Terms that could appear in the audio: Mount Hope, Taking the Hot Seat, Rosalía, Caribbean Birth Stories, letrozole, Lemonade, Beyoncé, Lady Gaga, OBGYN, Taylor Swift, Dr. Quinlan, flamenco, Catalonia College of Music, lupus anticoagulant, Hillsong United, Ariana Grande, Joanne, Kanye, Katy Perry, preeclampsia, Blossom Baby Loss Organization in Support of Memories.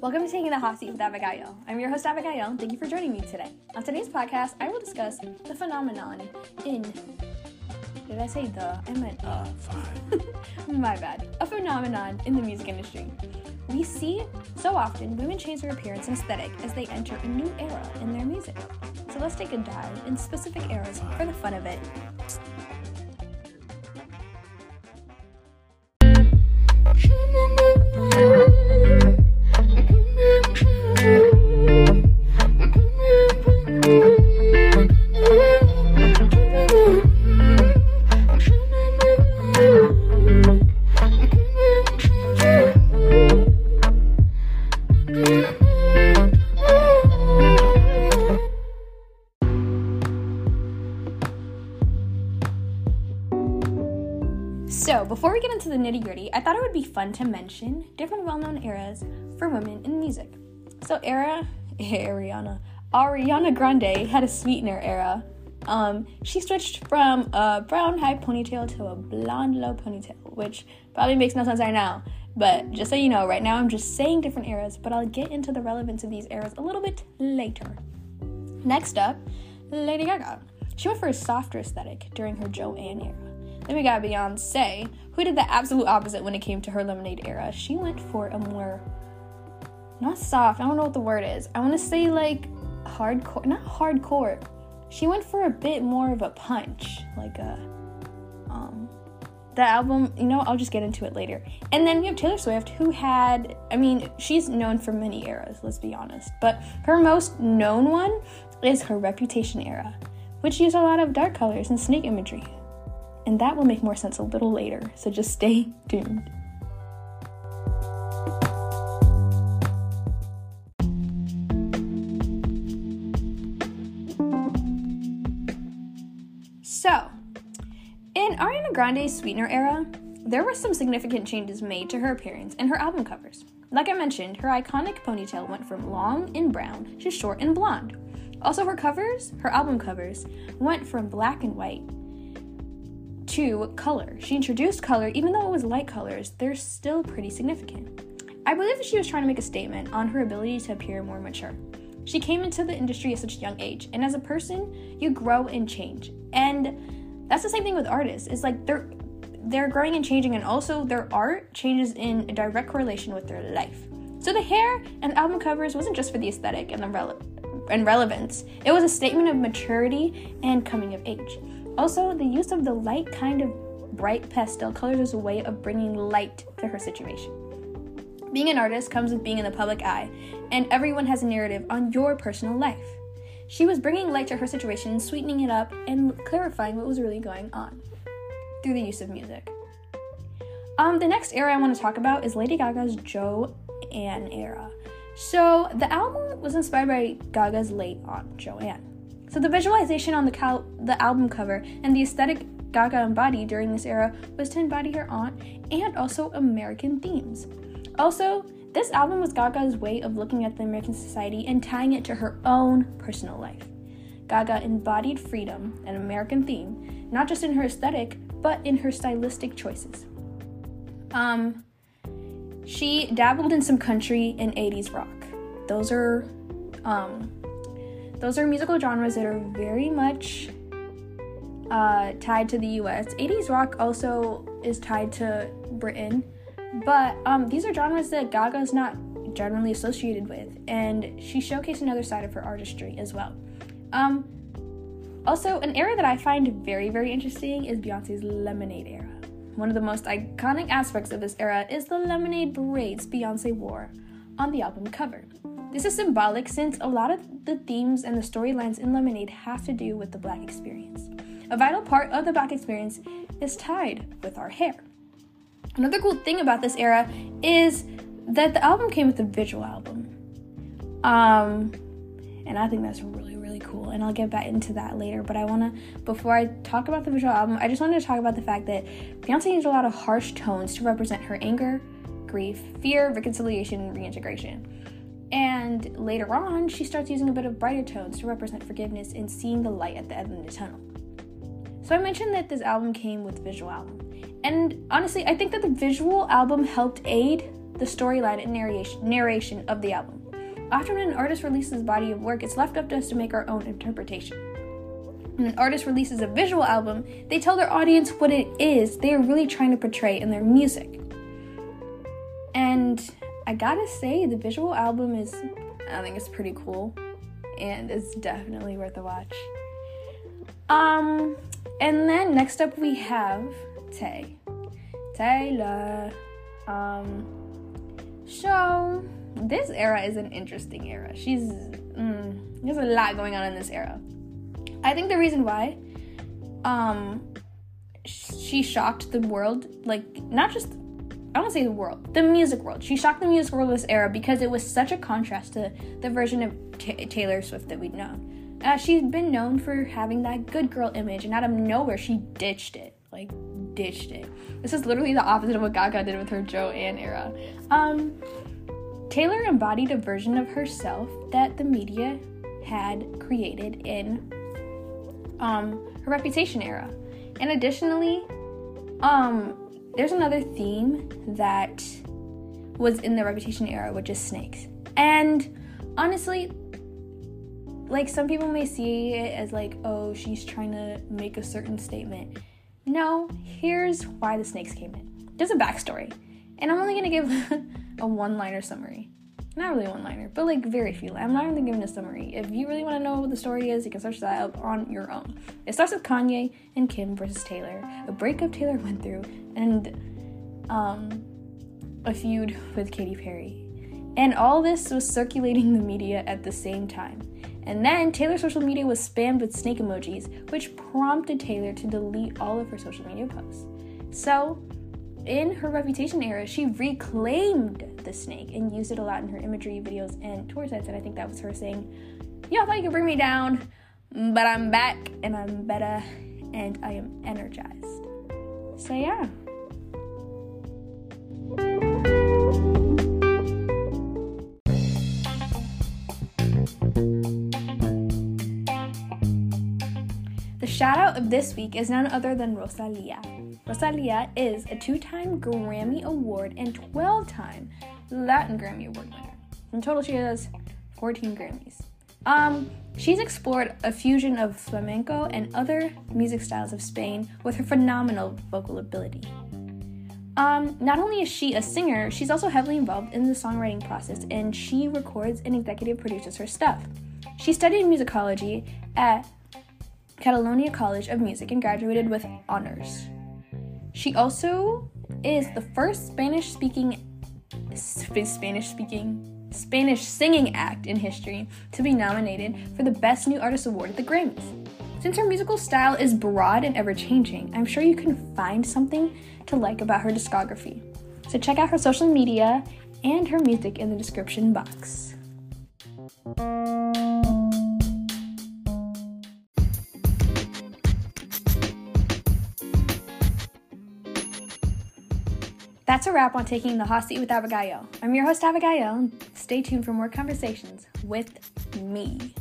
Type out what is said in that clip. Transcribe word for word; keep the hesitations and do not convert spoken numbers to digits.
Welcome to Taking the Hot Seat with Abigail. I'm your host, Abigail. Thank you for joining me today. On today's podcast, I will discuss the phenomenon in... Did I say the? I meant uh. Fine. My bad. A phenomenon in the music industry. We see so often women change their appearance and aesthetic as they enter a new era in their music. So let's take a dive in specific eras for the fun of it. So, before we get into the nitty-gritty, I thought it would be fun to mention different well-known eras for women in music. So, era, Ariana, Ariana Grande had a sweetener era. Um, she switched from a brown high ponytail to a blonde low ponytail, which probably makes no sense right now. But just so you know, right now I'm just saying different eras, but I'll get into the relevance of these eras a little bit later. Next up, Lady Gaga. She went for a softer aesthetic during her Joanne era. Then we got Beyoncé, who did the absolute opposite when it came to her Lemonade era. She went for a more, not soft, I don't know what the word is. I want to say like hardcore, not hardcore. She went for a bit more of a punch, like a, um, the album, you know, I'll just get into it later. And then we have Taylor Swift, who had, I mean, she's known for many eras, let's be honest. But her most known one is her Reputation era, which used a lot of dark colors and snake imagery. And that will make more sense a little later, so just stay tuned. So, in Ariana Grande's Sweetener era, there were some significant changes made to her appearance and her album covers. Like I mentioned, her iconic ponytail went from long and brown to short and blonde. Also, her covers, her album covers, went from black and white to color. She introduced color, even though it was light colors, they're still pretty significant. I believe that she was trying to make a statement on her ability to appear more mature. She came into the industry at such a young age, and as a person, you grow and change. And that's the same thing with artists. It's like they're they're growing and changing, and also their art changes in a direct correlation with their life. So the hair and album covers wasn't just for the aesthetic and the rele- and relevance. It was a statement of maturity and coming of age. Also, the use of the light kind of bright pastel colors was a way of bringing light to her situation. Being an artist comes with being in the public eye, and everyone has a narrative on your personal life. She was bringing light to her situation, sweetening it up, and clarifying what was really going on through the use of music. Um, the next era I want to talk about is Lady Gaga's Joanne era. So, the album was inspired by Gaga's late aunt, Joanne. So the visualization on the, cal- the album cover and the aesthetic Gaga embodied during this era was to embody her aunt and also American themes. Also, this album was Gaga's way of looking at the American society and tying it to her own personal life. Gaga embodied freedom, an American theme, not just in her aesthetic, but in her stylistic choices. Um, she dabbled in some country and eighties rock. Those are... Um, Those are musical genres that are very much uh, tied to the U S. eighties rock also is tied to Britain, but um, these are genres that Gaga is not generally associated with, and she showcased another side of her artistry as well. Um, also, an era that I find very, very interesting is Beyoncé's Lemonade era. One of the most iconic aspects of this era is the lemonade braids Beyoncé wore on the album cover. This is symbolic since a lot of the themes and the storylines in Lemonade have to do with the Black experience. A vital part of the Black experience is tied with our hair. Another cool thing about this era is that the album came with a visual album. Um, and I think that's really, really cool, and I'll get back into that later. But I want to, before I talk about the visual album, I just wanted to talk about the fact that Beyoncé used a lot of harsh tones to represent her anger, grief, fear, reconciliation, and reintegration. And later on, she starts using a bit of brighter tones to represent forgiveness and seeing the light at the end of the tunnel. So I mentioned that this album came with visual album. And honestly, I think that the visual album helped aid the storyline and narration, narration of the album. Often when an artist releases a body of work, it's left up to us to make our own interpretation. When an artist releases a visual album, they tell their audience what it is they are really trying to portray in their music. And I gotta say, the visual album is, I think it's pretty cool, and it's definitely worth a watch. Um, and then next up we have Tay. Taylor. Um, so... This era is an interesting era. She's, mm, there's a lot going on in this era. I think the reason why um, she shocked the world, like, not just, I won't say the world, the music world. She shocked the music world this era because it was such a contrast to the version of t- Taylor Swift that we'd known. Uh, she'd been known for having that good girl image, and out of nowhere, she ditched it. Like, ditched it. This is literally the opposite of what Gaga did with her Joanne era. Um... Taylor embodied a version of herself that the media had created in um, her Reputation era. And additionally, um, there's another theme that was in the Reputation era, which is snakes. And honestly, like, some people may see it as like, oh, she's trying to make a certain statement. No, here's why the snakes came in. There's a backstory. And I'm only going to give a one-liner summary. Not really a one-liner, but like very few. I'm not even giving a summary. If you really want to know what the story is, you can search that up on your own. It starts with Kanye and Kim versus Taylor, a breakup Taylor went through, and um, a feud with Katy Perry. And all this was circulating the media at the same time. And then Taylor's social media was spammed with snake emojis, which prompted Taylor to delete all of her social media posts. So, in her Reputation era, she reclaimed the snake and used it a lot in her imagery, videos, and tour sets. And I think that was her saying, y'all thought you could bring me down, but I'm back, and I'm better, and I am energized. So yeah. The shout-out of this week is none other than Rosalía. Rosalía is a two-time Grammy Award and twelve-time Latin Grammy Award winner. In total, she has fourteen Grammys. Um, she's explored a fusion of flamenco and other music styles of Spain with her phenomenal vocal ability. Um, not only is she a singer, she's also heavily involved in the songwriting process, and she records and executive produces her stuff. She studied musicology at Catalonia College of Music and graduated with honors. She also is the first Spanish-speaking, sp- Spanish-speaking, Spanish singing act in history to be nominated for the Best New Artist Award at the Grammys. Since her musical style is broad and ever-changing, I'm sure you can find something to like about her discography. So check out her social media and her music in the description box. That's a wrap on Taking the Hot Seat with Abigail. I'm your host, Abigail. Stay tuned for more conversations with me.